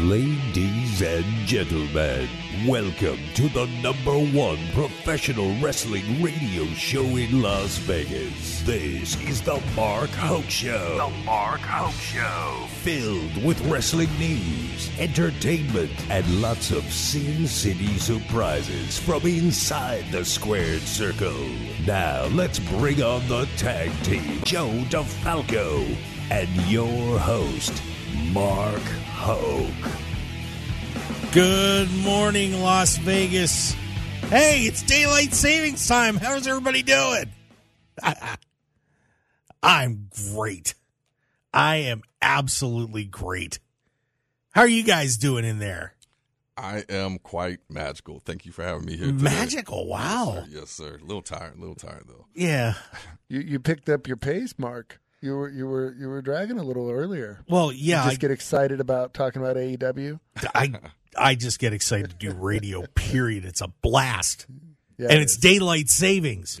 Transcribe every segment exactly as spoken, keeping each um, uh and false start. Ladies and gentlemen, welcome to the number one professional wrestling radio show in Las Vegas. This is the Mark Hoke Show. The Mark Hoke Show. Filled with wrestling news, entertainment, and lots of Sin City surprises from inside the squared circle. Now, let's bring on the tag team, Joe DeFalco, and your host, Mark Hoke. Good morning, Las Vegas. Hey, it's daylight savings time. How's everybody doing? I'm great. I am absolutely great. How are you guys doing in there? I am quite magical. Thank you for having me here today. Magical, wow. Yes, sir. Yes, sir. A little tired, a little tired, though. Yeah. You you picked up your pace, Mark. You were you were you were dragging a little earlier. Well, yeah, you just I, get excited about talking about A E W. I I just get excited to do radio. Period. It's a blast, yeah, and it it's is. Daylight savings.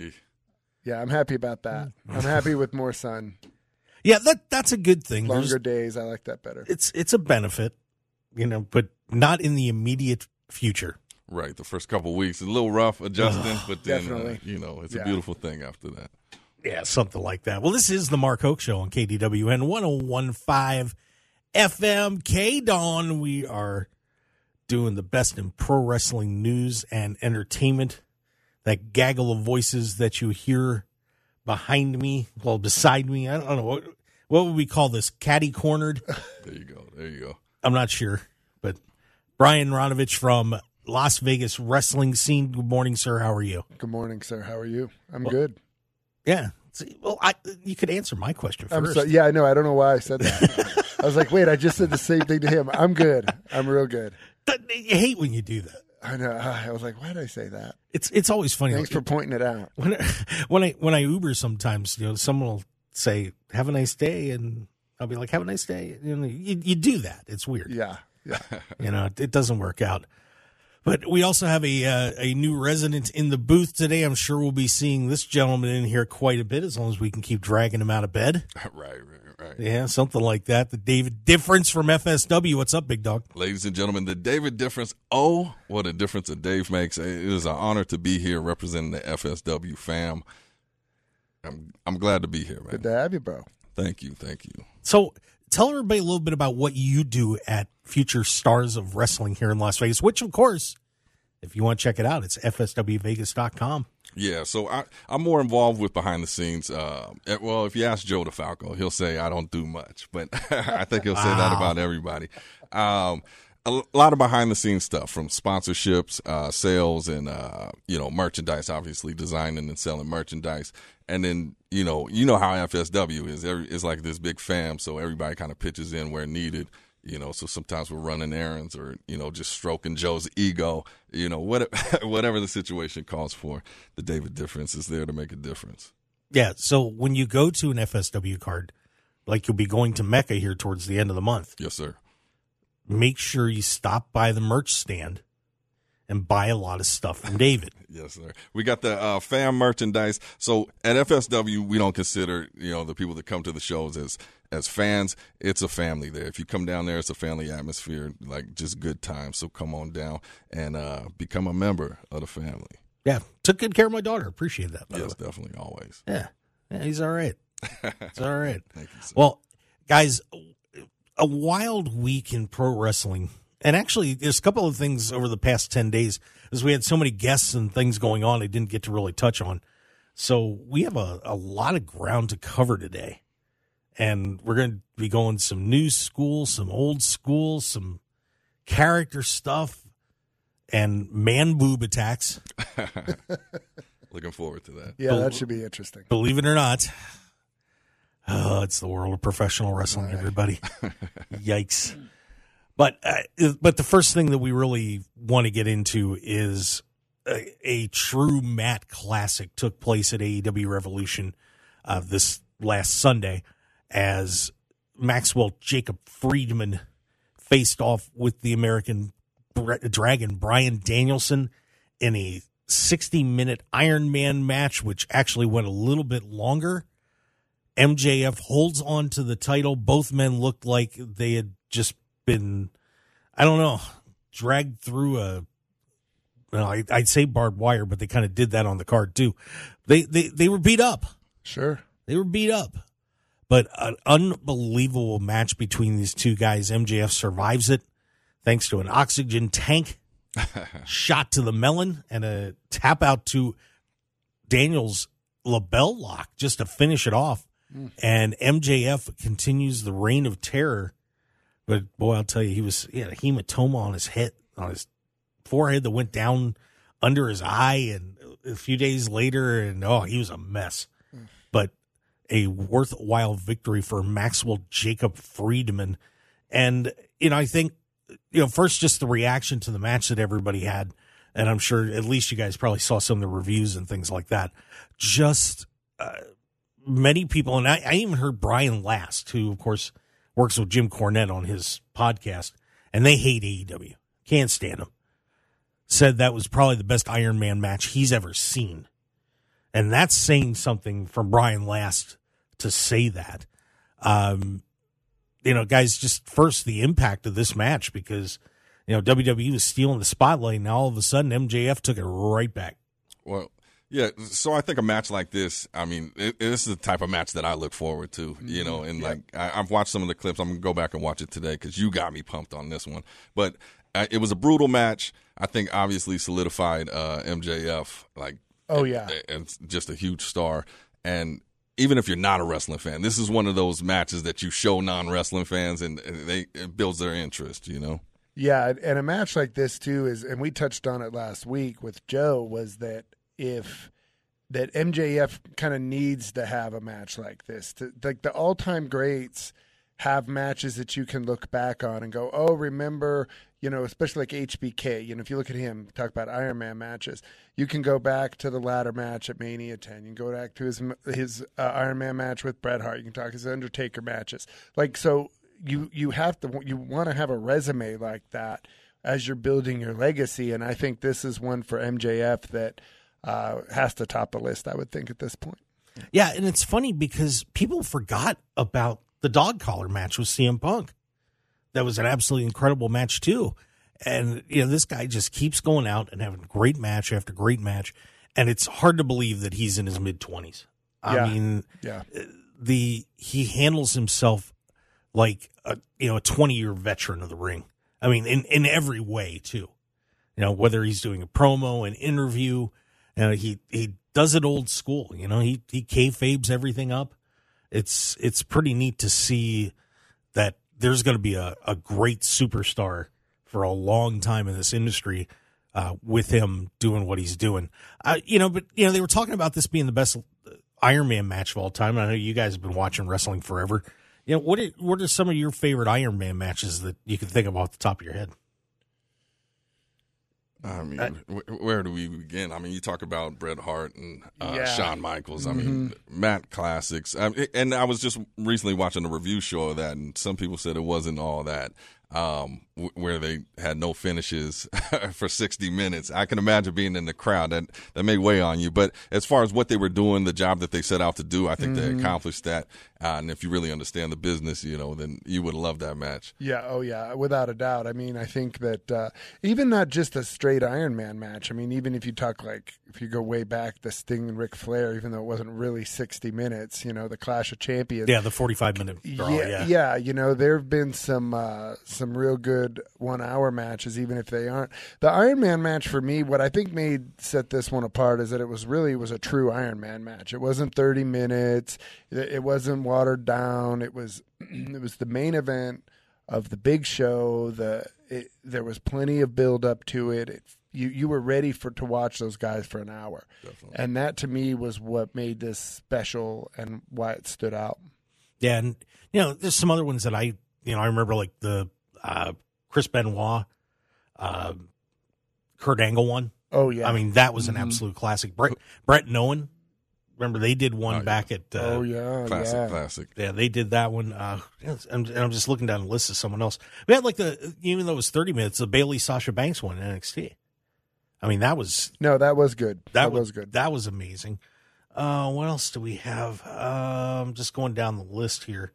Yeah, I'm happy about that. I'm happy with more sun. Yeah, that that's a good thing. Longer There's, days, I like that better. It's it's a benefit, you know, but not in the immediate future. Right, the first couple of weeks a little rough adjusting, but then uh, you know it's yeah. a beautiful thing after that. Yeah, something like that. Well, this is the Mark Hoke Show on K D W N one oh one point five F M K-Dawn. We are doing the best in pro wrestling news and entertainment. That gaggle of voices that you hear behind me, well, beside me. I don't know. What, what would we call this? Catty-cornered? There you go. There you go. I'm not sure. But Brian Ronovich from Las Vegas wrestling scene. Good morning, sir. How are you? Good morning, sir. How are you? I'm well, good. Yeah. Well, I, you could answer my question first. I'm so, yeah, I know. I don't know why I said that. I was like, wait, I just said the same thing to him. I'm good. I'm real good. You hate when you do that. I know. I was like, why did I say that? It's it's always funny. Thanks like, for it, pointing it out. When I, when I when I Uber sometimes, you know, someone will say, have a nice day. And I'll be like, have a nice day. You know, you, you do that. It's weird. Yeah. Yeah. You know, it, it doesn't work out. But we also have a uh, a new resident in the booth today. I'm sure we'll be seeing this gentleman in here quite a bit, as long as we can keep dragging him out of bed. Right, right, right. Yeah, something like that. The David Difference from F S W. What's up, big dog? Ladies and gentlemen, the David Difference. Oh, what a difference a Dave makes. It is an honor to be here representing the F S W fam. I'm I'm glad to be here, man. Good to have you, bro. Thank you, thank you. So tell everybody a little bit about what you do at Future Stars of Wrestling here in Las Vegas, which, of course, if you want to check it out, it's f s w vegas dot com. Yeah, so I, I'm more involved with behind the scenes. Uh, well, if you ask Joe DeFalco, he'll say I don't do much, but I think he'll say wow. that about everybody. Um, a lot of behind the scenes stuff, from sponsorships, uh, sales, and uh, you know, merchandise, obviously designing and selling merchandise. And then, you know, you know how F S W is. It's like this big fam, so everybody kind of pitches in where needed, you know. So sometimes we're running errands or, you know, just stroking Joe's ego, you know, whatever, whatever the situation calls for. The David Difference is there to make a difference. Yeah, so when you go to an F S W card, like you'll be going to Mecca here towards the end of the month. Yes, sir. Make sure you stop by the merch stand and buy a lot of stuff from David. Yes, sir. We got the uh, fam merchandise. So at F S W, we don't consider, you know, the people that come to the shows as as fans. It's a family there. If you come down there, it's a family atmosphere, like just good time. So come on down and uh, become a member of the family. Yeah, took good care of my daughter. Appreciate that. By yes, the way. Definitely, always. Yeah, yeah, he's all right. It's all right. Thank you, sir. Well, guys, a wild week in pro wrestling. And actually, there's a couple of things over the past ten days, as we had so many guests and things going on, I didn't get to really touch on. So we have a, a lot of ground to cover today. And we're going to be going some new school, some old school, some character stuff, and man boob attacks. Looking forward to that. Yeah, Be- that should be interesting. Believe it or not. Oh, it's the world of professional wrestling, right, everybody. Yikes. But uh, but the first thing that we really want to get into is a, a true Matt classic took place at A E W Revolution uh, this last Sunday, as Maxwell Jacob Friedman faced off with the American Dragon Bryan Danielson in a sixty minute Iron Man match, which actually went a little bit longer. M J F holds on to the title. Both men looked like they had just been I don't know, dragged through a, well, I, I'd say barbed wire, but they kind of did that on the card too. They, they, they were beat up. Sure. They were beat up, but an unbelievable match between these two guys. M J F survives it thanks to an oxygen tank shot to the melon and a tap out to Daniels' label lock just to finish it off. Mm. And M J F continues the reign of terror. But boy, I'll tell you, he was he had a hematoma on his head, on his forehead that went down under his eye, and a few days later, and oh, he was a mess. Mm. But a worthwhile victory for Maxwell Jacob Friedman, and you know, I think you know first just the reaction to the match that everybody had, and I'm sure at least you guys probably saw some of the reviews and things like that. Just uh, many people, and I, I even heard Brian Last, who of course works with Jim Cornette on his podcast, and they hate A E W. Can't stand him. Said that was probably the best Iron Man match he's ever seen. And that's saying something from Brian Last to say that. Um, you know, guys, just first the impact of this match, because, you know, W W E was stealing the spotlight, and all of a sudden M J F took it right back. Well, yeah, so I think a match like this, I mean, it, it, this is the type of match that I look forward to, you know, and yeah. like I, I've watched some of the clips. I'm going to go back and watch it today because you got me pumped on this one. But uh, it was a brutal match. I think obviously solidified uh, M J F, like, oh, yeah, and, and just a huge star. And even if you're not a wrestling fan, this is one of those matches that you show non-wrestling fans and, and they it builds their interest, you know. Yeah, and a match like this, too, is, and we touched on it last week with Joe, was that if that M J F kind of needs to have a match like this. To, like the all-time greats have matches that you can look back on and go, oh, remember, you know, especially like H B K. You know, if you look at him, talk about Iron Man matches, you can go back to the ladder match at Mania ten. You can go back to his his uh, Iron Man match with Bret Hart. You can talk his Undertaker matches. Like, so you you have to you want to have a resume like that as you're building your legacy. And I think this is one for M J F that Uh, has to top the list, I would think, at this point. Yeah, and it's funny because people forgot about the dog collar match with C M Punk. That was an absolutely incredible match, too. And, you know, this guy just keeps going out and having great match after great match, and it's hard to believe that he's in his mid-twenties. I yeah. mean, yeah. the he handles himself like, a, you know, a twenty-year veteran of the ring. I mean, in, in every way, too. You know, whether he's doing a promo, an interview, Uh, he he does it old school, you know. He he kayfabes everything up. It's it's pretty neat to see that there's going to be a, a great superstar for a long time in this industry uh, with him doing what he's doing. Uh, you know, but you know they were talking about this being the best Iron Man match of all time. I know you guys have been watching wrestling forever. You know, what are, what are some of your favorite Iron Man matches that you can think of off the top of your head? I mean, uh, where do we begin? I mean, you talk about Bret Hart and uh, yeah. Shawn Michaels. I mm-hmm. mean, Matt classics. I mean, and I was just recently watching a review show of that, and some people said it wasn't all that, um, where they had no finishes for sixty minutes. I can imagine being in the crowd. That, that may weigh on you. But as far as what they were doing, the job that they set out to do, I think mm-hmm. they accomplished that. Uh, and if you really understand the business, you know, then you would love that match. Yeah, oh yeah, without a doubt. I mean, I think that uh, even not just a straight Iron Man match. I mean, even if you talk like, if you go way back, the Sting and Ric Flair, even though it wasn't really sixty minutes, you know, the Clash of Champions. Yeah, the forty-five minute draw, yeah. Yeah, yeah you know, there have been some uh, some real good one-hour matches, even if they aren't. The Iron Man match for me, what I think made set this one apart is that it was really it was a true Iron Man match. It wasn't thirty minutes. It wasn't watered down. It was it was the main event of the big show. The it, there was plenty of build up to it. it you you were ready for to watch those guys for an hour. Definitely. And that to me was what made this special and why it stood out. Yeah, and you know, there's some other ones that I you know I remember, like the uh, Chris Benoit, uh, Kurt Angle one. Oh yeah, I mean that was an mm-hmm. absolute classic. Brett Brett Nolan. Remember, they did one oh, back yeah. at... Uh, oh, yeah. Classic, yeah. classic. Yeah, they did that one. Uh, and, and I'm just looking down a list of someone else. We had like the, even though it was thirty minutes, the Bayley-Sasha Banks one in N X T. I mean, that was... No, that was good. That, that was, was good. That was amazing. Uh, what else do we have? Uh, I'm just going down the list here.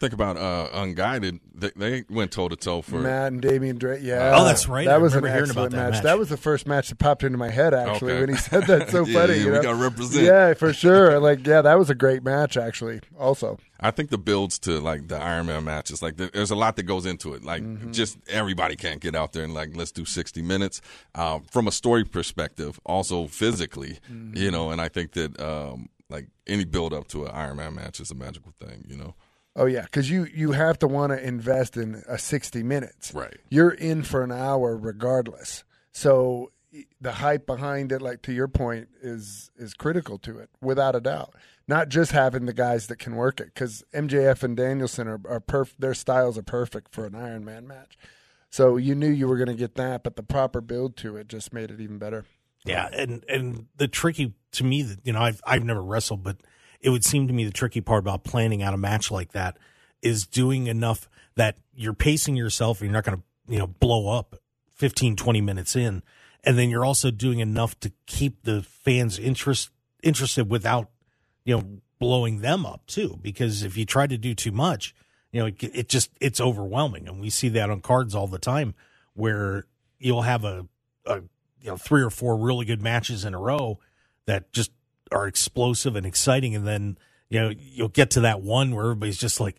Think about uh, Unguided. They, they went toe to toe for Matt and Damian Drake. Yeah. Oh, that's right. That I was an excellent about that match. match. That was the first match that popped into my head actually okay. when he said that. So yeah, funny. Yeah, you know? We got to represent. Yeah, for sure. Like, yeah, that was a great match actually. Also, I think the builds to like the Iron Man matches, like there's a lot that goes into it. Like, mm-hmm. just everybody can't get out there and like let's do sixty minutes uh, from a story perspective. Also physically, mm-hmm. you know, and I think that um, like any build up to an Iron Man match is a magical thing, you know. Oh, yeah, because you, you have to want to invest in a sixty minutes. Right. You're in for an hour regardless. So the hype behind it, like to your point, is is critical to it, without a doubt. Not just having the guys that can work it, because M J F and Danielson, are, are perf- their styles are perfect for an Iron Man match. So you knew you were going to get that, but the proper build to it just made it even better. Yeah, and, and the tricky, to me, you know, I've, I've never wrestled, but it would seem to me the tricky part about planning out a match like that is doing enough that you're pacing yourself and you're not going to, you know, blow up fifteen, twenty minutes in. And then you're also doing enough to keep the fans interest interested without, you know, blowing them up too. Because if you try to do too much, you know, it, it just, it's overwhelming. And we see that on cards all the time where you'll have a, a, you know, three or four really good matches in a row that just are explosive and exciting, and then you know you'll get to that one where everybody's just like,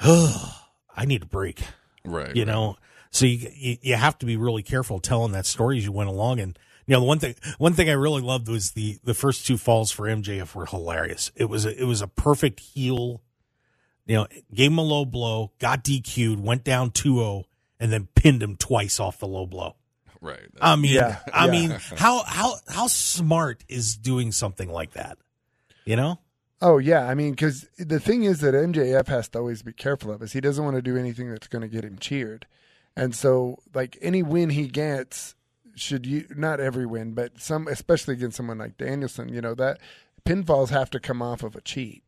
"Oh, I need a break," right? You right. know, so you, you you have to be really careful telling that story as you went along. And you know, the one thing one thing I really loved was the the first two falls for M J F were hilarious. It was a, it was a perfect heel. You know, gave him a low blow, got D Q'd, went down two oh, and then pinned him twice off the low blow. Right. I mean, yeah, I yeah. mean, how how how smart is doing something like that? You know? Oh yeah, I mean, because the thing is that M J F has to always be careful of is he doesn't want to do anything that's going to get him cheered, and so like any win he gets should you not every win, but some, especially against someone like Danielson, you know that pinfalls have to come off of a cheat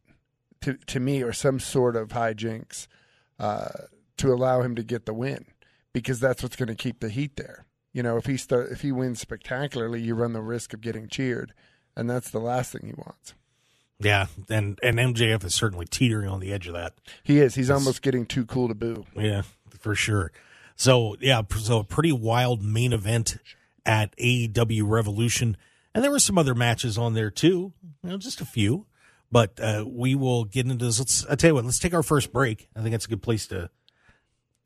to to me or some sort of hijinks uh, to allow him to get the win because that's what's going to keep the heat there. You know, if he start, if he wins spectacularly, you run the risk of getting cheered, and that's the last thing he wants. Yeah, and and M J F is certainly teetering on the edge of that. He is. He's it's, almost getting too cool to boo. Yeah, for sure. So, yeah, so a pretty wild main event at A E W Revolution, and there were some other matches on there, too, you know, just a few, but uh, we will get into this. Let's, I'll tell you what, let's take our first break. I think that's a good place to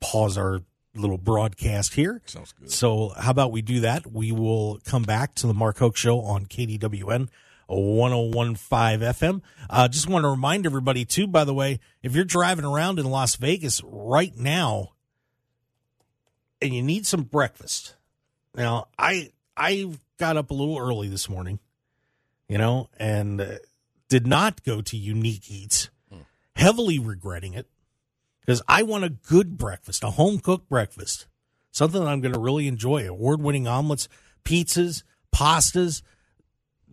pause our little broadcast here. Sounds good. So how about we do that? We will come back to the Mark Hoke Show on K D W N one oh one point five F M. Uh, just want to remind everybody, too, by the way, if you're driving around in Las Vegas right now and you need some breakfast. Now, I I got up a little early this morning, you know, and uh, did not go to Unique Eats. Hmm. Heavily regretting it. Because I want a good breakfast, a home-cooked breakfast, something that I'm going to really enjoy. Award-winning omelets, pizzas, pastas,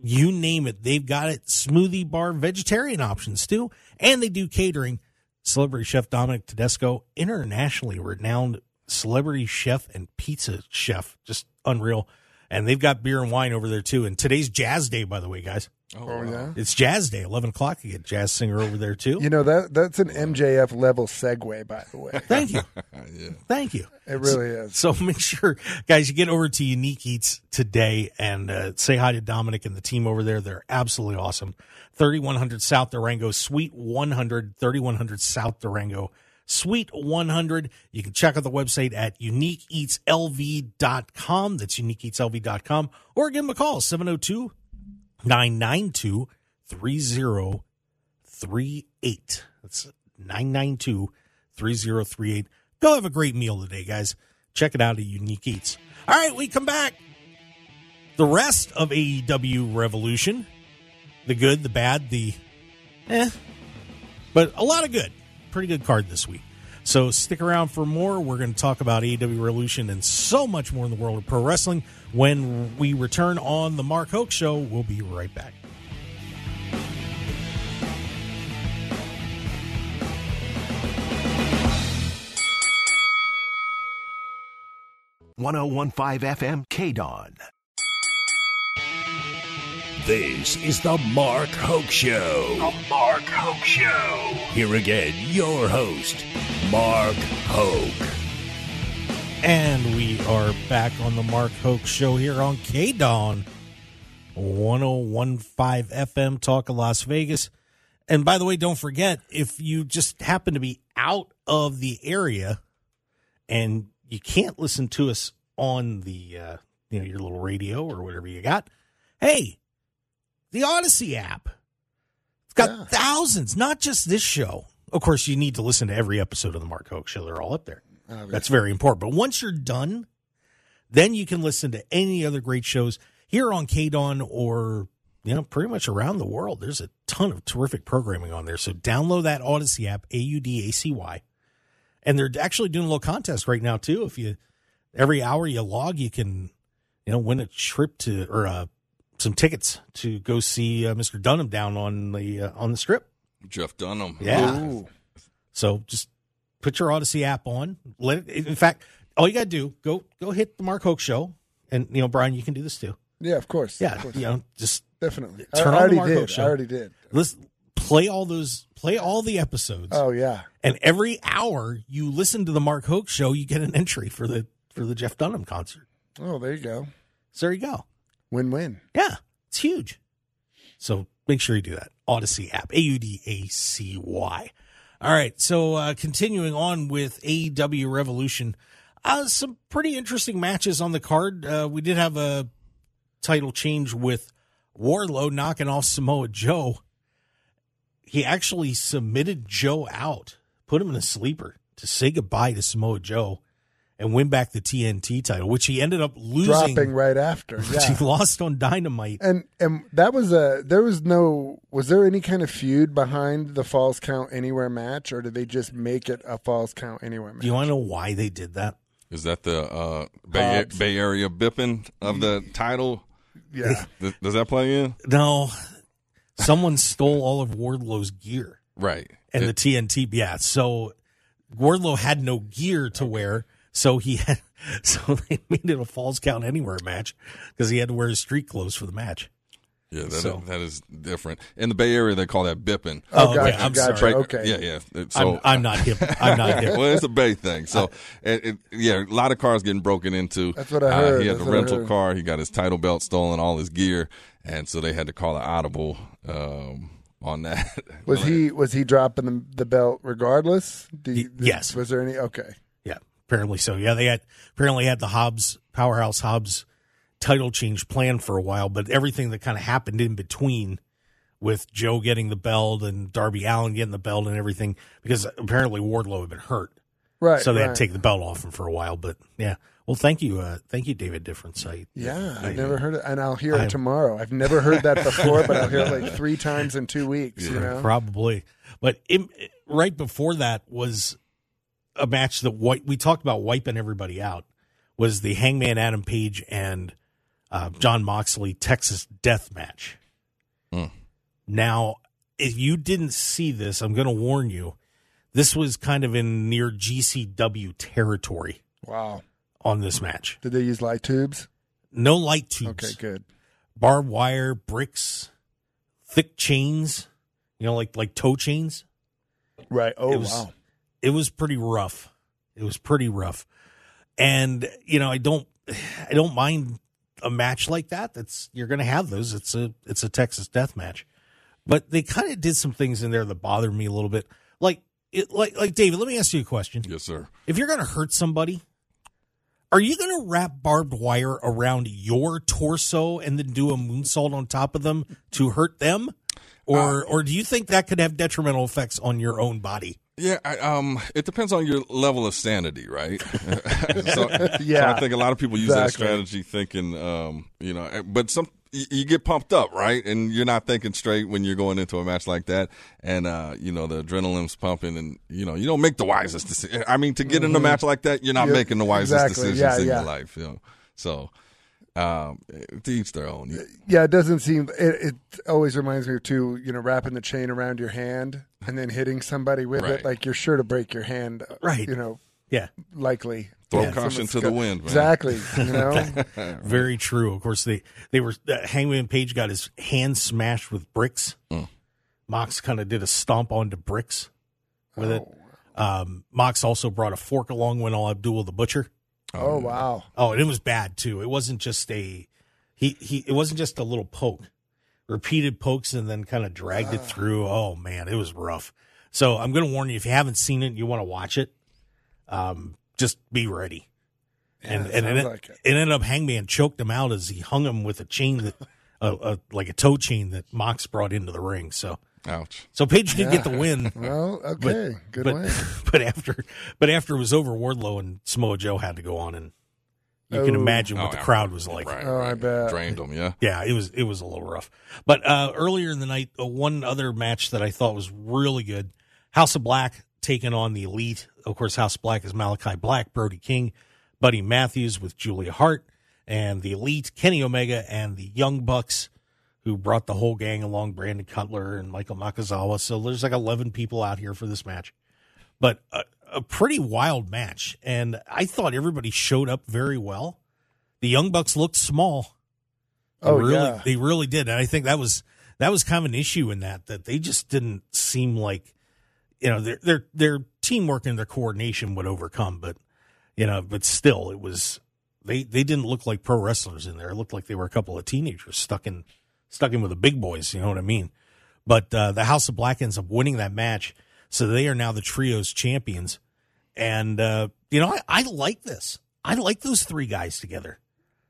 you name it. They've got it. Smoothie bar, vegetarian options, too. And they do catering. Celebrity chef Dominic Tedesco, internationally renowned celebrity chef and pizza chef. Just unreal. And they've got beer and wine over there, too. And today's Jazz Day, by the way, guys. Oh, oh wow. Yeah. It's Jazz Day, eleven o'clock. You get jazz singer over there, too. You know, that that's an M J F level segue, by the way. Thank you. Yeah. Thank you. It really so, is. So make sure, guys, you get over to Unique Eats today and uh, say hi to Dominic and the team over there. They're absolutely awesome. thirty-one hundred South Durango, Suite one hundred, thirty-one hundred South Durango, Suite one hundred. You can check out the website at unique eats l v dot com. That's unique eats l v dot com. Or give them a call, seven oh two, seven oh two, nine nine two, three oh three eight. That's nine nine two, three oh three eight. Go have a great meal today, guys. Check it out at Unique Eats. All right, we come back. The rest of A E W Revolution. The good, the bad, the eh. But a lot of good. Pretty good card this week. So stick around for more. We're going to talk about A E W Revolution and so much more in the world of pro wrestling. When we return on the Mark Hoke Show, we'll be right back. one oh one point five F M K D W N. This is the Mark Hoke Show. The Mark Hoke Show. Here again, your host, Mark Hoke. And we are back on the Mark Hoke Show here on K D W N, one oh one point five F M, Talk of Las Vegas. And by the way, don't forget, if you just happen to be out of the area and you can't listen to us on the, uh, you know, your little radio or whatever you got, hey, the Audacy app. It's got yeah. thousands, not just this show. Of course, you need to listen to every episode of the Mark Hoke Show. They're all up there. Oh, okay. That's very important. But once you're done, then you can listen to any other great shows here on K D W N or, you know, pretty much around the world. There's a ton of terrific programming on there. So download that Audacy app, A U D A C Y. And they're actually doing a little contest right now, too. If you, every hour you log, you can, you know, win a trip to, or a, some tickets to go see uh, Mister Dunham down on the uh, on the Strip. Jeff Dunham. Yeah. Ooh. So just put your Audacy app on. Let it, in fact, all you got to do, go go hit the Mark Hoke Show. And, you know, Brian, you can do this too. Yeah, of course. Yeah, of course. You know, just definitely. Turn I, I on the Mark did. Hoke Show. I already did. Let's play all those, play all the episodes. Oh, yeah. And every hour you listen to the Mark Hoke Show, you get an entry for the for the Jeff Dunham concert. Oh, there you go. So there you go. Win-win. Yeah, it's huge. So make sure you do that. Audacy app, A U D A C Y. All right, so uh, continuing on with A E W Revolution, uh, some pretty interesting matches on the card. Uh, we did have a title change with Wardlow knocking off Samoa Joe. He actually submitted Joe out, put him in a sleeper to say goodbye to Samoa Joe and win back the T N T title, which he ended up losing. Dropping right after. Which yeah. he lost on Dynamite. And and that was a, there was no, was there any kind of feud behind the Falls Count Anywhere match, or did they just make it a Falls Count Anywhere match? Do you want to know why they did that? Is that the uh, Bay, Bay Area bipping of the title? Yeah. Does, does that play in? No. Someone stole all of Wardlow's gear. Right. And it, the T N T, yeah. So Wardlow had no gear to wear. So he had, so they made it a Falls Count Anywhere match because he had to wear his street clothes for the match. Yeah, that, so. is, that is different. In the Bay Area, they call that bipping. Oh, okay. Right. I'm gotcha. sorry. Okay. Yeah, yeah. So, I'm, I'm not hip. I'm not hip. Well, it's a Bay thing. So, it, it, yeah, a lot of cars getting broken into. That's what I heard. Uh, he had That's the rental car. He got his title belt stolen, all his gear. And so they had to call an audible um, on that. Was he was he dropping the, the belt regardless? Did, he, yes. Was there any? Okay. Apparently so. Yeah, they had apparently had the Hobbs, Powerhouse Hobbs title change planned for a while, but everything that kind of happened in between with Joe getting the belt and Darby Allin getting the belt and everything, because apparently Wardlow had been hurt. Right. So they right. had to take the belt off him for a while. But yeah. Well, thank you. Uh, thank you, David Difference. I, yeah, I, I've never heard it, and I'll hear I'm, it tomorrow. I've never heard that before, but I'll hear it like three times in two weeks. Yeah, you know? Probably. But it, right before that was a match that we talked about wiping everybody out, was the Hangman Adam Page and uh, John Moxley Texas Death Match. Mm. Now, if you didn't see this, I'm going to warn you. This was kind of in near G C W territory. Wow. On this match. Did they use light tubes? No light tubes. Okay, good. Barbed wire, bricks, thick chains, you know, like like toe chains. Right. Oh, was, wow. It was pretty rough. It was pretty rough. And, you know, I don't I don't mind a match like that. That's you're gonna have those. It's a it's a Texas death match. But they kind of did some things in there that bothered me a little bit. Like it like like David, let me ask you a question. Yes, sir. If you're gonna hurt somebody, are you gonna wrap barbed wire around your torso and then do a moonsault on top of them to hurt them? Or uh, or do you think that could have detrimental effects on your own body? Yeah, I, um, it depends on your level of sanity, right? so, yeah, so I think a lot of people use exactly. that strategy, thinking, um, you know, but some you, you get pumped up, right? And you're not thinking straight when you're going into a match like that, and uh, you know the adrenaline's pumping, and you know you don't make the wisest decision. I mean, to get mm-hmm. in a match like that, you're not you're, making the wisest exactly. decisions yeah, in yeah. your life, you know. So. Um, to each their own. Yeah, it doesn't seem. It, it always reminds me of too, you know, wrapping the chain around your hand and then hitting somebody with right. it. Like you're sure to break your hand, right? You know, Yeah. Likely. Throw yeah, caution to the wind, man. Exactly. You know? Very true. Of course, they, they were uh, Hangman Page got his hand smashed with bricks. Mm. Mox kind of did a stomp onto bricks with oh. it. Um, Mox also brought a fork along when all Abdul the Butcher. Oh, um, wow. Oh, and it was bad, too. It wasn't just a he, he it wasn't just a little poke. Repeated pokes and then kind of dragged ah. it through. Oh, man, it was rough. So I'm going to warn you, if you haven't seen it and you want to watch it, um, just be ready. Yeah, and and it, like it. it ended up Hangman choked him out as he hung him with a chain, that, a, a, like a toe chain that Mox brought into the ring. So ouch. So Page did yeah. get the win. Well, okay, but, good but, win. But after, but after it was over, Wardlow and Samoa Joe had to go on, and you oh. can imagine what oh, the yeah. crowd was like. Right, oh, right. I bet. Drained them, yeah. Yeah, it was it was a little rough. But uh, earlier in the night, uh, one other match that I thought was really good. House of Black taking on the Elite. Of course, House of Black is Malakai Black, Brody King, Buddy Matthews with Julia Hart, and the Elite, Kenny Omega, and the Young Bucks, who brought the whole gang along, Brandon Cutler and Michael Nakazawa. So there's like eleven people out here for this match. But a, a pretty wild match, and I thought everybody showed up very well. The Young Bucks looked small. Oh, they really, yeah. They really did, and I think that was that was kind of an issue in that, that they just didn't seem like... You know, their their their teamwork and their coordination would overcome, but you know, but still, it was they, they didn't look like pro wrestlers in there. It looked like they were a couple of teenagers stuck in stuck in with the big boys. You know what I mean? But uh, the House of Black ends up winning that match, so they are now the trios champions. And uh, you know, I, I like this. I like those three guys together.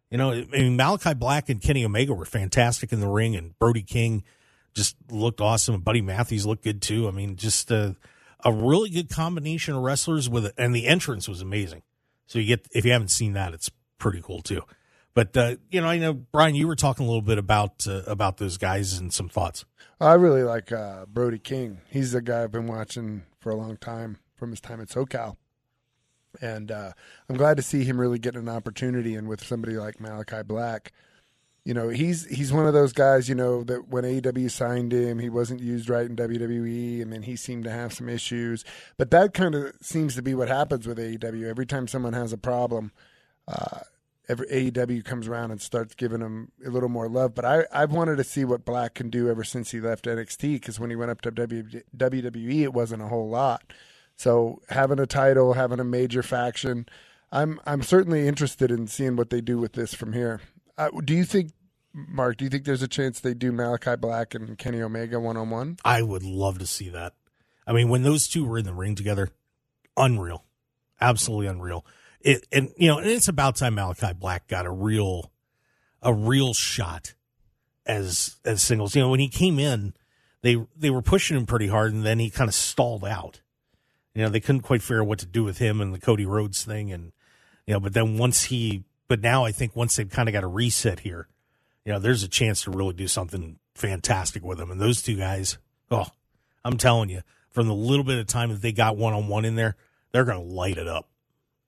You know, I mean, Malakai Black and Kenny Omega were fantastic in the ring, and Brody King just looked awesome. Buddy Matthews looked good, too. I mean, just a, a really good combination of wrestlers. with, a, And the entrance was amazing. So you get, if you haven't seen that, it's pretty cool, too. But, uh, you know, I know, Brian, you were talking a little bit about uh, about those guys and some thoughts. I really like uh, Brody King. He's the guy I've been watching for a long time from his time at SoCal. And uh, I'm glad to see him really getting an opportunity. And with somebody like Malakai Black, you know, he's he's one of those guys, you know, that when A E W signed him, he wasn't used right in W W E, and then he seemed to have some issues. But that kind of seems to be what happens with A E W. Every time someone has a problem, uh, every, A E W comes around and starts giving him a little more love. But I, I've wanted to see what Black can do ever since he left N X T, because when he went up to W W E, it wasn't a whole lot. So having a title, having a major faction, I'm I'm certainly interested in seeing what they do with this from here. Uh, do you think, Mark, do you think there's a chance they do Malakai Black and Kenny Omega one-on-one? I would love to see that. I mean, when those two were in the ring together, unreal. Absolutely unreal. It, and, you know, and it's about time Malakai Black got a real a real shot as as singles. You know, when he came in, they they were pushing him pretty hard, and then he kind of stalled out. You know, they couldn't quite figure out what to do with him and the Cody Rhodes thing. And, you know, but then once he... But now I think once they've kind of got a reset here, you know, there's a chance to really do something fantastic with them. And those two guys, oh, I'm telling you, from the little bit of time that they got one-on-one in there, they're going to light it up.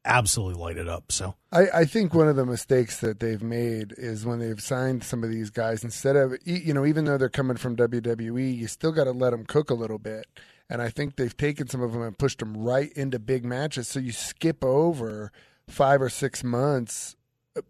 Absolutely light it up. So I, I think one of the mistakes that they've made is when they've signed some of these guys, instead of, you know, even though they're coming from W W E, you still got to let them cook a little bit. And I think they've taken some of them and pushed them right into big matches. So you skip over five or six months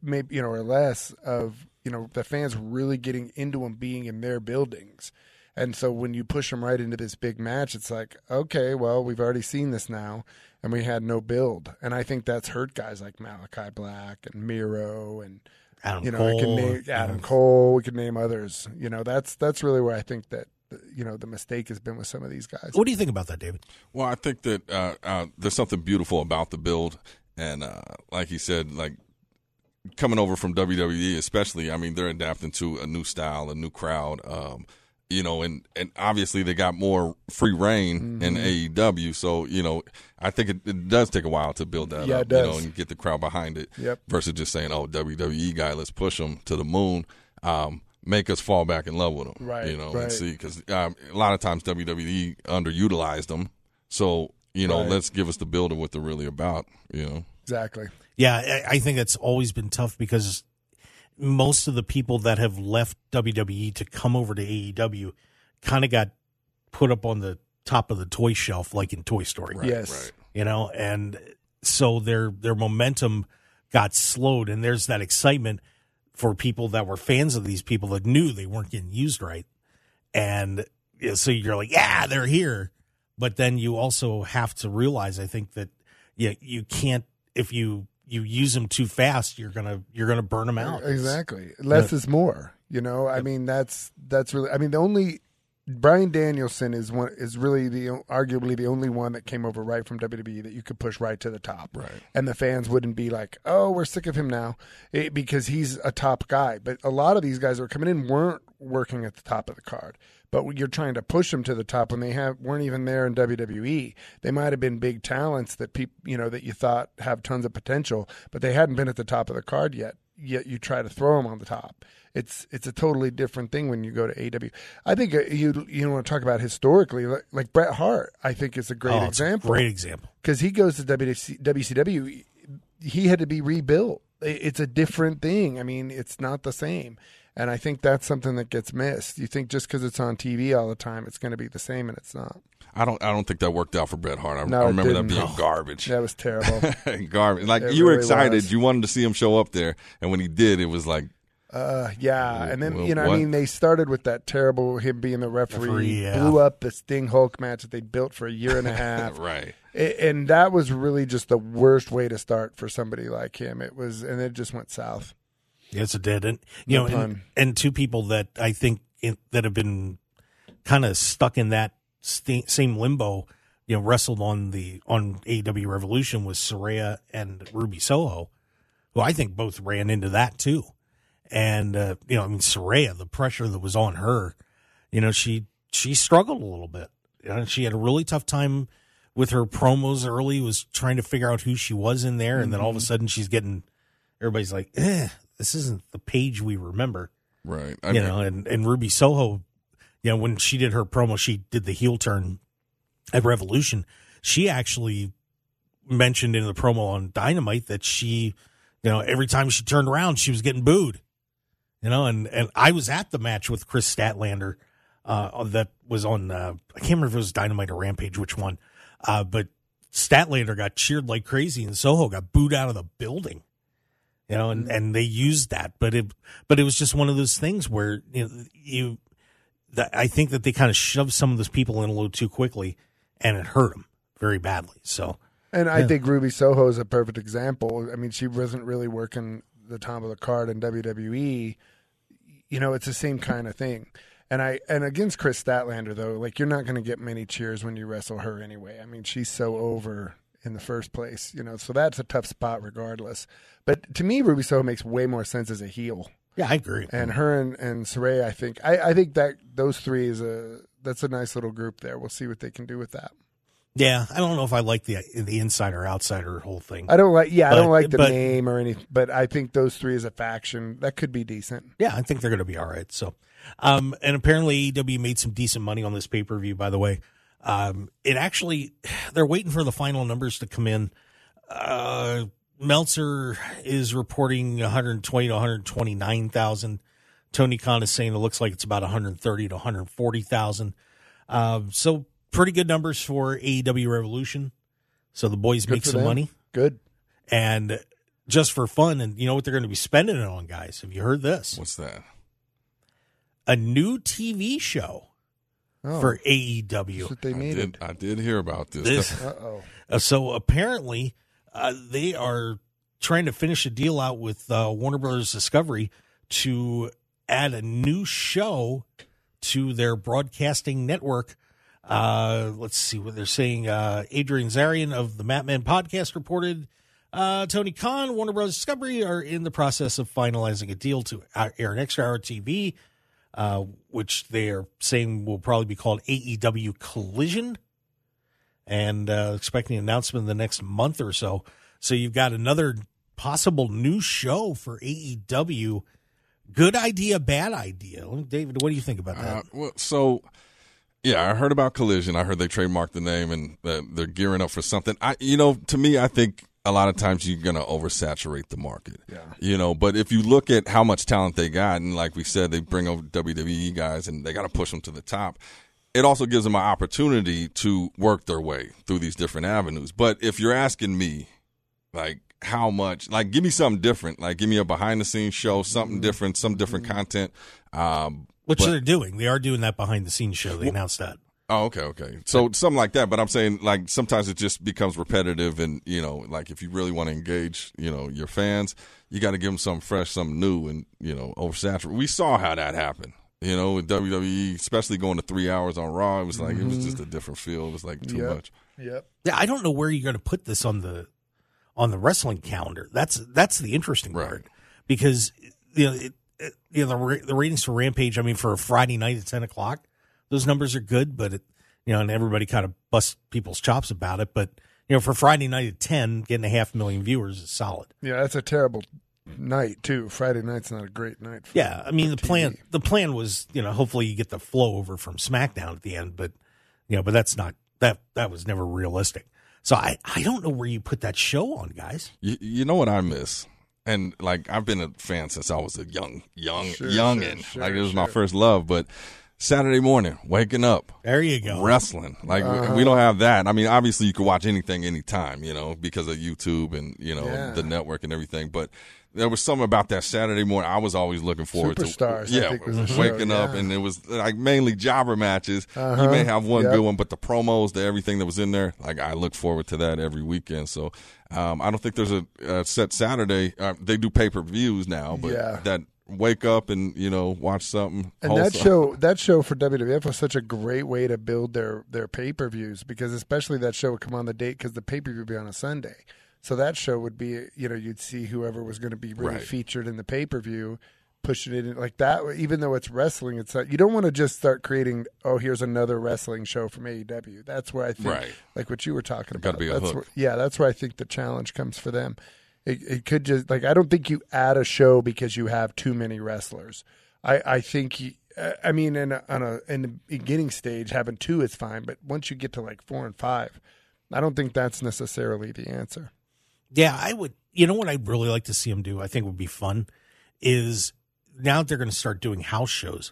maybe, you know, or less of, you know, the fans really getting into them being in their buildings. And so when you push them right into this big match, it's like, okay, well, we've already seen this now, and we had no build. And I think that's hurt guys like Malakai Black and Miro and, Adam you know, Cole. I can name Adam Cole, we could name others. You know, that's, that's really where I think that, you know, the mistake has been with some of these guys. What do you think about that, David? Well, I think that uh, uh, there's something beautiful about the build. And uh, like he said, like, coming over from W W E, especially, I mean, they're adapting to a new style, a new crowd, um, you know, and, and obviously they got more free reign mm-hmm. in A E W. So, you know, I think it, it does take a while to build that yeah, up, it does. You know, and get the crowd behind it yep. versus just saying, oh, W W E guy, let's push him to the moon, um, make us fall back in love with him, right, you know, right. and see, because um, a lot of times W W E underutilized them. So, you know, right. let's give us the building what they're really about, you know. Exactly. Yeah, I think that's always been tough because most of the people that have left W W E to come over to A E W kind of got put up on the top of the toy shelf, like in Toy Story. Right, yes. Right. You know, and so their their momentum got slowed, and there's that excitement for people that were fans of these people that knew they weren't getting used right. And you know, so you're like, yeah, they're here. But then you also have to realize, I think, that you, you can't, if you, you use them too fast, you're going to, you're going to burn them out. Exactly. Less but, is more, you know, I mean, that's, that's really, I mean, the only Bryan Danielson is one is really the, arguably the only one that came over right from W W E that you could push right to the top. Right. And the fans wouldn't be like, oh, we're sick of him now it, because he's a top guy. But a lot of these guys that were coming in weren't working at the top of the card. But you're trying to push them to the top when they have weren't even there in W W E. They might have been big talents that people, you know, that you thought have tons of potential, but they hadn't been at the top of the card yet. Yet you try to throw them on the top. It's it's a totally different thing when you go to A E W. I think you you want to talk about historically, like, like Bret Hart. I think is a great oh, example. A great example because he goes to W C W. He had to be rebuilt. It's a different thing. I mean, it's not the same. And I think that's something that gets missed. You think just because it's on T V all the time, it's going to be the same, and it's not. I don't. I don't think that worked out for Bret Hart. I, no, I remember that being no. garbage. That was terrible. Garbage. Like it you really were excited, was. You wanted to see him show up there, and when he did, it was like, uh, yeah. And then well, you know, what? I mean, they started with that terrible him being the referee, referee yeah. blew up the Sting Hulk match that they built for a year and a half, right? It, and that was really just the worst way to start for somebody like him. It was, and it just went south. Yes, it did. And, you know, and, and two people that I think it, that have been kind of stuck in that st- same limbo, you know, wrestled on the on A E W Revolution was Saraya and Ruby Soho, who I think both ran into that, too. And, uh, you know, I mean, Saraya, the pressure that was on her, you know, she she struggled a little bit. You know, she had a really tough time with her promos early, was trying to figure out who she was in there. And mm-hmm. then all of a sudden she's getting everybody's like, eh. This isn't the Paige we remember. Right. I you mean, know, and, and Ruby Soho, you know, when she did her promo, she did the heel turn at Revolution. She actually mentioned in the promo on Dynamite that she, you know, every time she turned around, she was getting booed. You know, and, and I was at the match with Chris Statlander uh, that was on, uh, I can't remember if it was Dynamite or Rampage, which one. Uh, but Statlander got cheered like crazy and Soho got booed out of the building. You know, and, and they used that, but it but it was just one of those things where you know, you, that I think that they kind of shoved some of those people in a little too quickly, and it hurt them very badly. So, and I yeah. think Ruby Soho is a perfect example. I mean, she wasn't really working the top of the card in W W E. You know, it's the same kind of thing. And I and against Chris Statlander though, like you're not going to get many cheers when you wrestle her anyway. I mean, she's so over. In the first place, you know, so that's a tough spot regardless. But to me, Ruby Soho makes way more sense as a heel. Yeah, I agree. And her and, and Saraya, I think, I, I think that those three is a that's a nice little group there. We'll see what they can do with that. Yeah, I don't know if I like the the insider outsider whole thing. I don't like. Yeah, but, I don't like the but, name or anything. But I think those three as a faction that could be decent. Yeah, I think they're going to be all right. So, um, and apparently A E W made some decent money on this pay per view. By the way. Um, it actually, they're waiting for the final numbers to come in. Uh, Meltzer is reporting one hundred twenty to one hundred twenty-nine thousand. Tony Khan is saying it looks like it's about one hundred thirty to one hundred forty thousand. Um, so pretty good numbers for A E W Revolution. So the boys good make some them. money. Good. And just for fun, and you know what they're going to be spending it on, guys? Have you heard this? What's that? A new T V show. Oh, for A E W. That's what they needed. I did, I did hear about this. this Uh-oh. Uh, so apparently uh, they are trying to finish a deal out with uh, Warner Brothers Discovery to add a new show to their broadcasting network. Uh, let's see what they're saying. Uh, Adrian Zarian of the Mattman podcast reported uh, Tony Khan, Warner Brothers Discovery are in the process of finalizing a deal to air an extra hour T V Uh, which they are saying will probably be called A E W Collision, and uh, expecting an announcement in the next month or so. So you've got another possible new show for A E W. Good idea, bad idea. David, what do you think about that? Uh, well, so, yeah, I heard about Collision. I heard they trademarked the name, and uh, they're gearing up for something. I, you know, to me, I think a lot of times you're going to oversaturate the market, yeah. you know, but if you look at how much talent they got, and like we said, they bring over W W E guys and they got to push them to the top. It also gives them an opportunity to work their way through these different avenues. But if you're asking me, like how much, like give me something different. Like give me a behind the scenes show, something different, some different content. Um, Which but, they're doing. They are doing that behind the scenes show. They well, announced that. Oh, okay, okay. So something like that. But I'm saying, like, sometimes it just becomes repetitive, and, you know, like, if you really want to engage, you know, your fans, you got to give them something fresh, something new, and, you know, oversaturate. We saw how that happened, you know, with W W E, especially going to three hours on Raw. It was like, mm-hmm. it was just a different feel. It was like too yep. much. Yep. Yeah, I don't know where you're going to put this on the on the wrestling calendar. That's that's the interesting right. part, because, you know, it, it, you know the, the ratings for Rampage, I mean, for a Friday night at ten o'clock, those numbers are good, but, it, you know, and everybody kind of busts people's chops about it. But, you know, for Friday night at ten, getting a half million viewers is solid. Yeah, that's a terrible night, too. Friday night's not a great night. For yeah, I mean, the T V. plan the plan was, you know, hopefully you get the flow over from SmackDown at the end. But, you know, but that's not that that was never realistic. So I, I don't know where you put that show on, guys. You, you know what I miss? And, like, I've been a fan since I was a young, young, sure, youngin'. Sure, sure, like, it was sure. my first love, but... Saturday morning, waking up. There you go. Wrestling. Like, uh-huh. we don't have that. I mean, obviously, you can watch anything anytime, you know, because of YouTube and, you know, yeah. the network and everything. But there was something about that Saturday morning I was always looking forward Superstars, to. Superstars. Yeah, waking show, yeah. up, and it was, like, mainly jobber matches. Uh-huh. You may have one yep. good one, but the promos, the everything that was in there, like, I look forward to that every weekend. So um, I don't think there's a, a set Saturday. Uh, they do pay-per-views now, but yeah. that – wake up and, you know, watch something. And that show, that show for W W F was such a great way to build their, their pay-per-views, because especially that show would come on the date because the pay-per-view would be on a Sunday. So that show would be, you know, you'd see whoever was going to be really right. featured in the pay-per-view, pushing it in like that. Even though it's wrestling, it's not, you don't want to just start creating, oh, here's another wrestling show from A E W. That's where I think, right. like what you were talking about. Gotta be a that's hook. Where, yeah, that's where I think the challenge comes for them. It, it could just, like, I don't think you add a show because you have too many wrestlers. I, I think, you, I mean, in a, on a, in the beginning stage, having two is fine. But once you get to, like, four and five, I don't think that's necessarily the answer. Yeah, I would, you know what I'd really like to see them do, I think would be fun, is now that they're going to start doing house shows,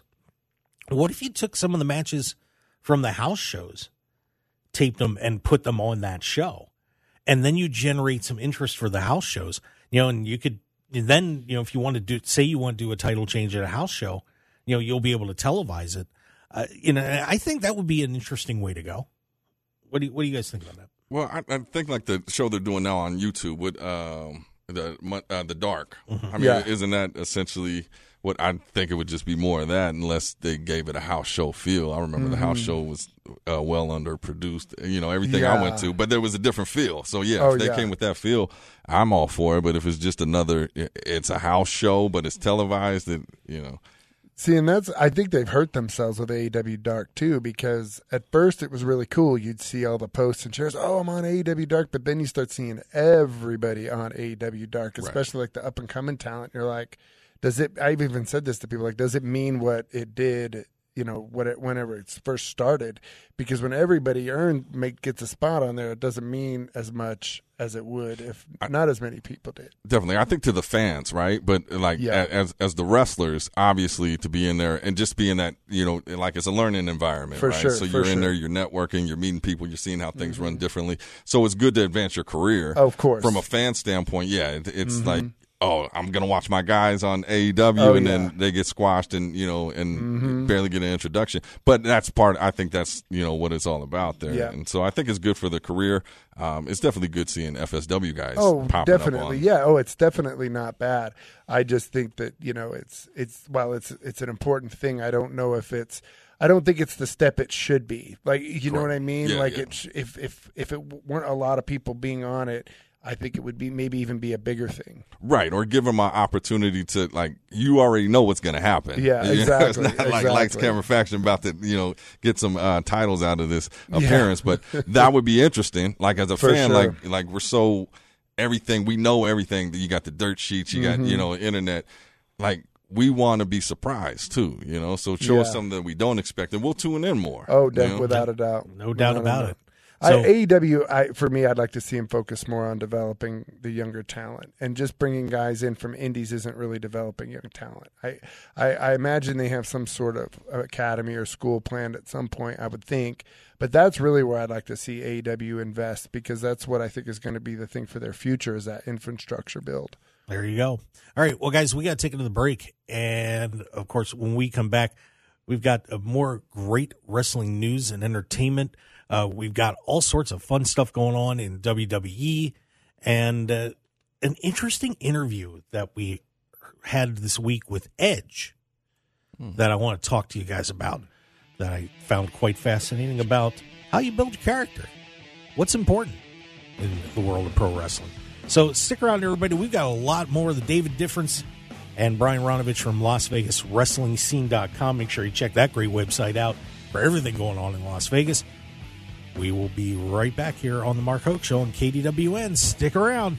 what if you took some of the matches from the house shows, taped them, and put them on that show? And then you generate some interest for the house shows, you know, and you could and then, you know, if you want to do, say you want to do a title change at a house show, you know, you'll be able to televise it. Uh, you know, I think that would be an interesting way to go. What do you, what do you guys think about that? Well, I, I think like the show they're doing now on YouTube with um, the uh, the Dark. Mm-hmm. I mean, yeah. isn't that essentially what I think it would just be more of that unless they gave it a house show feel. I remember mm-hmm. the house show was uh, well underproduced, you know, everything yeah. I went to, but there was a different feel. So, yeah, oh, if they yeah. came with that feel, I'm all for it. But if it's just another, it's a house show, but it's televised, and, you know. See, and that's, I think they've hurt themselves with A E W Dark, too, because at first it was really cool. You'd see all the posts and shares, oh, I'm on A E W Dark, but then you start seeing everybody on A E W Dark, especially right. like the up-and-coming talent. You're like, does it, I've even said this to people, like, does it mean what it did, you know, what it, whenever it first started? Because when everybody earned, make, gets a spot on there, it doesn't mean as much as it would if I, not as many people did. Definitely. I think to the fans, right? But, like, yeah. as as the wrestlers, obviously, to be in there and just be in that, you know, like it's a learning environment, for right? Sure, so you're in sure. there, you're networking, you're meeting people, you're seeing how things mm-hmm. run differently. So it's good to advance your career. Oh, of course. From a fan standpoint, yeah, it, it's mm-hmm. like, oh, I'm going to watch my guys on A E W, oh, and yeah. then they get squashed and, you know, and mm-hmm. barely get an introduction. But that's part, I think that's, you know, what it's all about there. Yeah. And so I think it's good for the career. Um, it's definitely good seeing F S W guys oh, popping definitely. up on. Yeah, oh, it's definitely not bad. I just think that, you know, it's, it's while it's it's an important thing, I don't know if it's, I don't think it's the step it should be. Like, you Correct. know what I mean? Yeah, like, yeah. It sh- if, if, if it weren't a lot of people being on it, I think it would be maybe even be a bigger thing. Right, or give them an opportunity to, like, you already know what's going to happen. Yeah, exactly. You know, it's not exactly. like Lights, Camera, Faction about to, you know, get some uh, titles out of this appearance, yeah. but that would be interesting. Like, as a For fan, sure. like, like we're so everything, we know everything. You got the dirt sheets, you mm-hmm. got, you know, internet. Like, we want to be surprised, too, you know, so show yeah. us something that we don't expect, and we'll tune in more. Oh, Deb, you know? Without a doubt. No doubt without about it. So, I, A E W, I, for me, I'd like to see him focus more on developing the younger talent, and just bringing guys in from indies isn't really developing young talent. I, I, I imagine they have some sort of academy or school planned at some point, I would think, but that's really where I'd like to see A E W invest, because that's what I think is going to be the thing for their future, is that infrastructure build. There you go. All right, well, guys, we got to take another break, and, of course, when we come back, we've got more great wrestling news and entertainment. Uh, we've got all sorts of fun stuff going on in W W E, and uh, an interesting interview that we had this week with Edge hmm. that I want to talk to you guys about, that I found quite fascinating, about how you build your character, what's important in the world of pro wrestling. So stick around, everybody. We've got a lot more of the David Difference and Brian Ronovich from Las Vegas Wrestling Scene dot com. Make sure you check that great website out for everything going on in Las Vegas. We will be right back here on The Mark Hoke Show on K D W N. Stick around.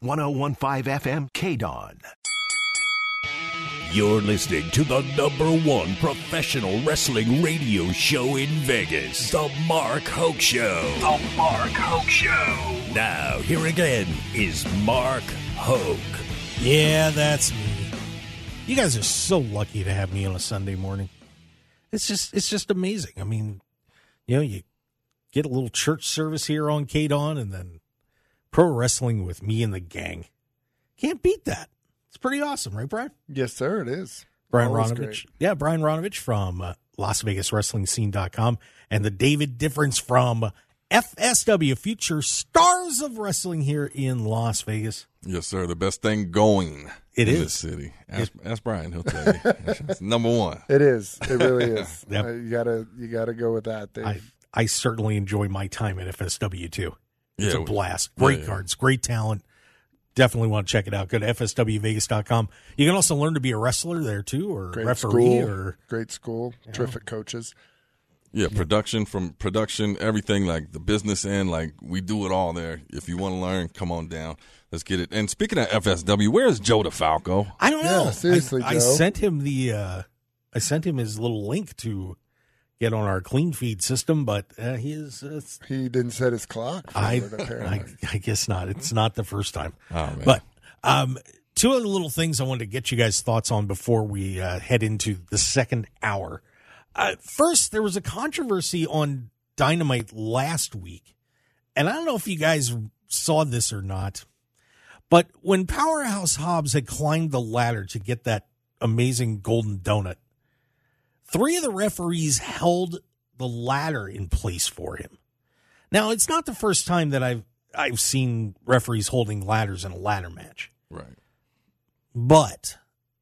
one oh one point five F M K D W N. You're listening to the number one professional wrestling radio show in Vegas, The Mark Hoke Show. The Mark Hoke Show. Now, here again is Mark Hoke. Yeah, that's me. You guys are so lucky to have me on a Sunday morning. It's just, it's just amazing. I mean, you know, you get a little church service here on K D W N, and then pro wrestling with me and the gang. Can't beat that. It's pretty awesome, right, Brian? Yes, sir, it is. Brian Always Ronovich. Great. Yeah, Brian Ronovich from uh, Las Vegas Wrestling Scene dot com, and the David Difference from F S W, Future Stars of Wrestling, here in Las Vegas. Yes, sir. The best thing going it in is. This city. Ask, it, ask Brian. He'll tell you. It's number one. It is. It really is. Yep. uh, you gotta, you gotta go with that. Dave. I, I certainly enjoy my time at F S W, too. It's yeah, a blast. Great yeah. cards, great talent. Definitely want to check it out. Go to f s w vegas dot com. You can also learn to be a wrestler there, too, or great referee. School, or great school, terrific know. Coaches. Yeah, production from production, everything, like the business end, like we do it all there. If you want to learn, come on down. Let's get it. And speaking of F S W, where is Joe DeFalco? I don't know. Yeah, seriously, I, Joe. I sent him the, uh, I sent him his little link to get on our clean feed system, but uh, he is. Uh, he didn't set his clock. For I, it, I, I guess not. It's not the first time. Oh, but um, two other little things I wanted to get you guys' thoughts on before we uh, head into the second hour. Uh, first, there was a controversy on Dynamite last week, and I don't know if you guys saw this or not, but when Powerhouse Hobbs had climbed the ladder to get that amazing golden donut, three of the referees held the ladder in place for him. Now, it's not the first time that I've I've seen referees holding ladders in a ladder match. Right. But,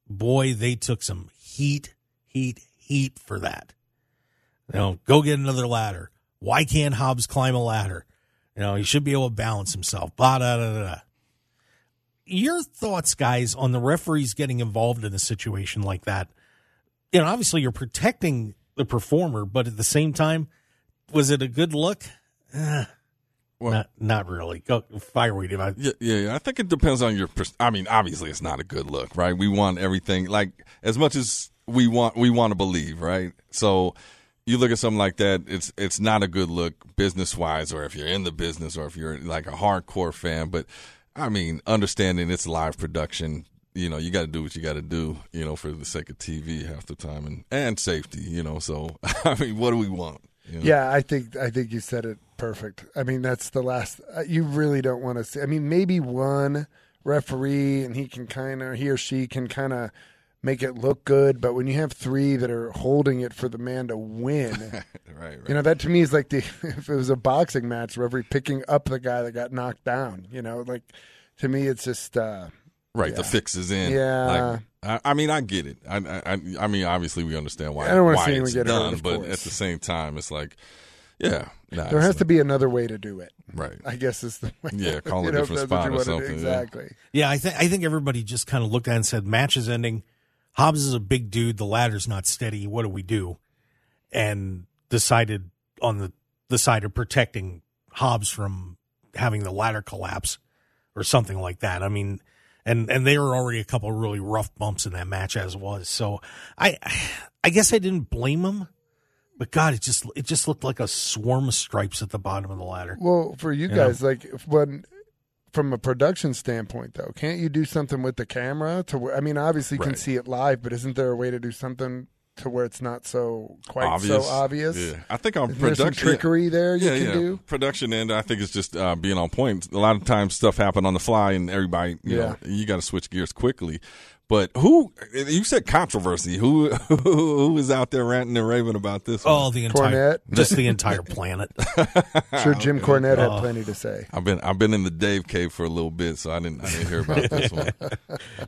boy, they took some heat, heat, heat for that. You know, go get another ladder. Why can't Hobbs climb a ladder? You know, he should be able to balance himself. Bah, da, da, da, da. Your thoughts, guys, on the referees getting involved in a situation like that? You know, obviously you're protecting the performer, but at the same time, was it a good look? Uh, well, not, not really. Go fire away. Yeah, yeah, I think it depends on your pers- I mean, obviously it's not a good look, right? We want everything, like, as much as we want, we want to believe, right? So you look at something like that, it's it's not a good look business-wise, or if you're in the business, or if you're like a hardcore fan. But, I mean, understanding it's live production, you know, you got to do what you got to do, you know, for the sake of T V half the time, and, and safety, you know. So, I mean, what do we want? You know? Yeah, I think I think you said it perfect. I mean, that's the last – you really don't want to see – I mean, maybe one referee and he can kind of – he or she can kind of – make it look good, but when you have three that are holding it for the man to win, right, right. You know, that to me is like the if it was a boxing match, referee picking up the guy that got knocked down. You know, like to me, it's just uh, right. Yeah. The fix is in. Yeah, like, I, I mean, I get it. I, I, I mean, obviously, we understand why. I don't want to see anyone get done, hurt, of but course. At the same time, it's like, yeah, nah, there has like, to be another way to do it. Right, I guess is the way. Yeah, call a different spot or something. Exactly. Yeah, yeah I think I think everybody just kind of looked at it and said, match is ending. Hobbs is a big dude. The ladder's not steady. What do we do? And decided on the, the side of protecting Hobbs from having the ladder collapse or something like that. I mean, and, and there were already a couple of really rough bumps in that match as was. So I I guess I didn't blame him, but God, it just it just looked like a swarm of stripes at the bottom of the ladder. Well, for you, you guys, know? Like when. From a production standpoint, though, can't you do something with the camera to where, I mean, obviously you right. can see it live, but isn't there a way to do something to where it's not so quite obvious. so obvious? Yeah. I think on isn't production there some trickery yeah. there you yeah, can yeah. do production end. I think it's just uh, being on point. A lot of times stuff happen on the fly, and everybody, you yeah. know, you got to switch gears quickly. But who you said controversy? Who who is out there ranting and raving about this? Oh, one? the entire Cornette. just the entire planet. Sure, Jim Cornette uh, had plenty to say. I've been I've been in the Dave cave for a little bit, so I didn't I didn't hear about this one.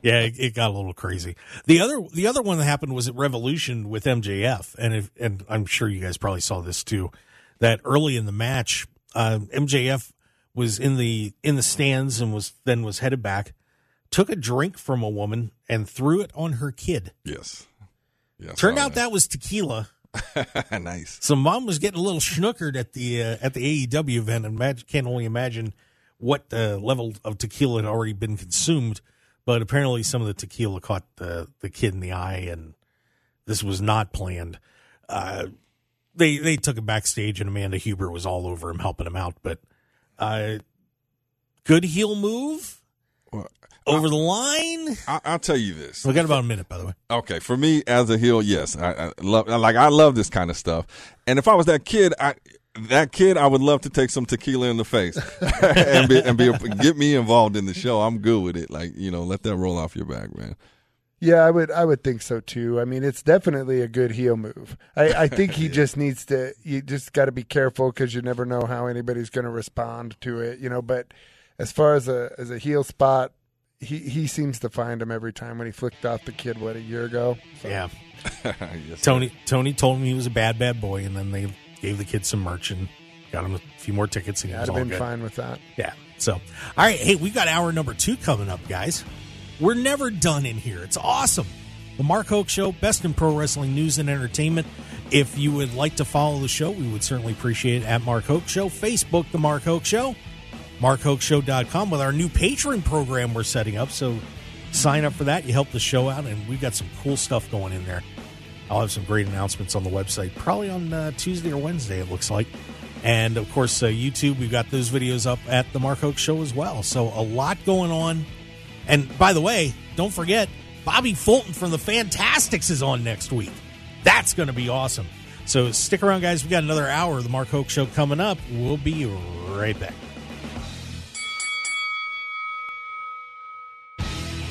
Yeah, it, it got a little crazy. The other the other one that happened was at Revolution with M J F, and if, and I'm sure you guys probably saw this too. That early in the match, uh, M J F was in the in the stands and was then was headed back. Took a drink from a woman and threw it on her kid. Yes. yes Turned out that. that was tequila. Nice. So mom was getting a little schnookered at the uh, at the A E W event, and imagine, can't only imagine what uh, level of tequila had already been consumed. But apparently, some of the tequila caught the the kid in the eye, and this was not planned. Uh, they they took him backstage, and Amanda Huber was all over him, helping him out. But uh, good heel move. Well, over the line? I, I'll tell you this. We got about a minute, by the way. Okay, for me as a heel, yes, I, I love. Like I love this kind of stuff. And if I was that kid, I that kid, I would love to take some tequila in the face and be, and be get me involved in the show. I'm good with it. Like you know, let that roll off your back, man. Yeah, I would. I would think so too. I mean, it's definitely a good heel move. I, I think he yeah. just needs to. You just got to be careful because you never know how anybody's going to respond to it. You know, but as far as a as a heel spot. He he seems to find him every time when he flicked off the kid, what, a year ago? So. Yeah. Yes, Tony Tony told him he was a bad, bad boy, and then they gave the kid some merch and got him a few more tickets. And yeah, I'd have been good. fine with that. Yeah. So, all right. Hey, we got hour number two coming up, guys. We're never done in here. It's awesome. The Mark Hoke Show, best in pro wrestling news and entertainment. If you would like to follow the show, we would certainly appreciate it at Mark Hoke Show. Facebook, The Mark Hoke Show. mark hoke show dot com with our new Patreon program we're setting up. So sign up for that. You help the show out, and we've got some cool stuff going in there. I'll have some great announcements on the website, probably on uh, Tuesday or Wednesday, it looks like. And, of course, uh, YouTube, we've got those videos up at The Mark Hoke Show as well. So a lot going on. And, by the way, don't forget, Bobby Fulton from the Fantastics is on next week. That's going to be awesome. So stick around, guys. We've got another hour of The Mark Hoke Show coming up. We'll be right back.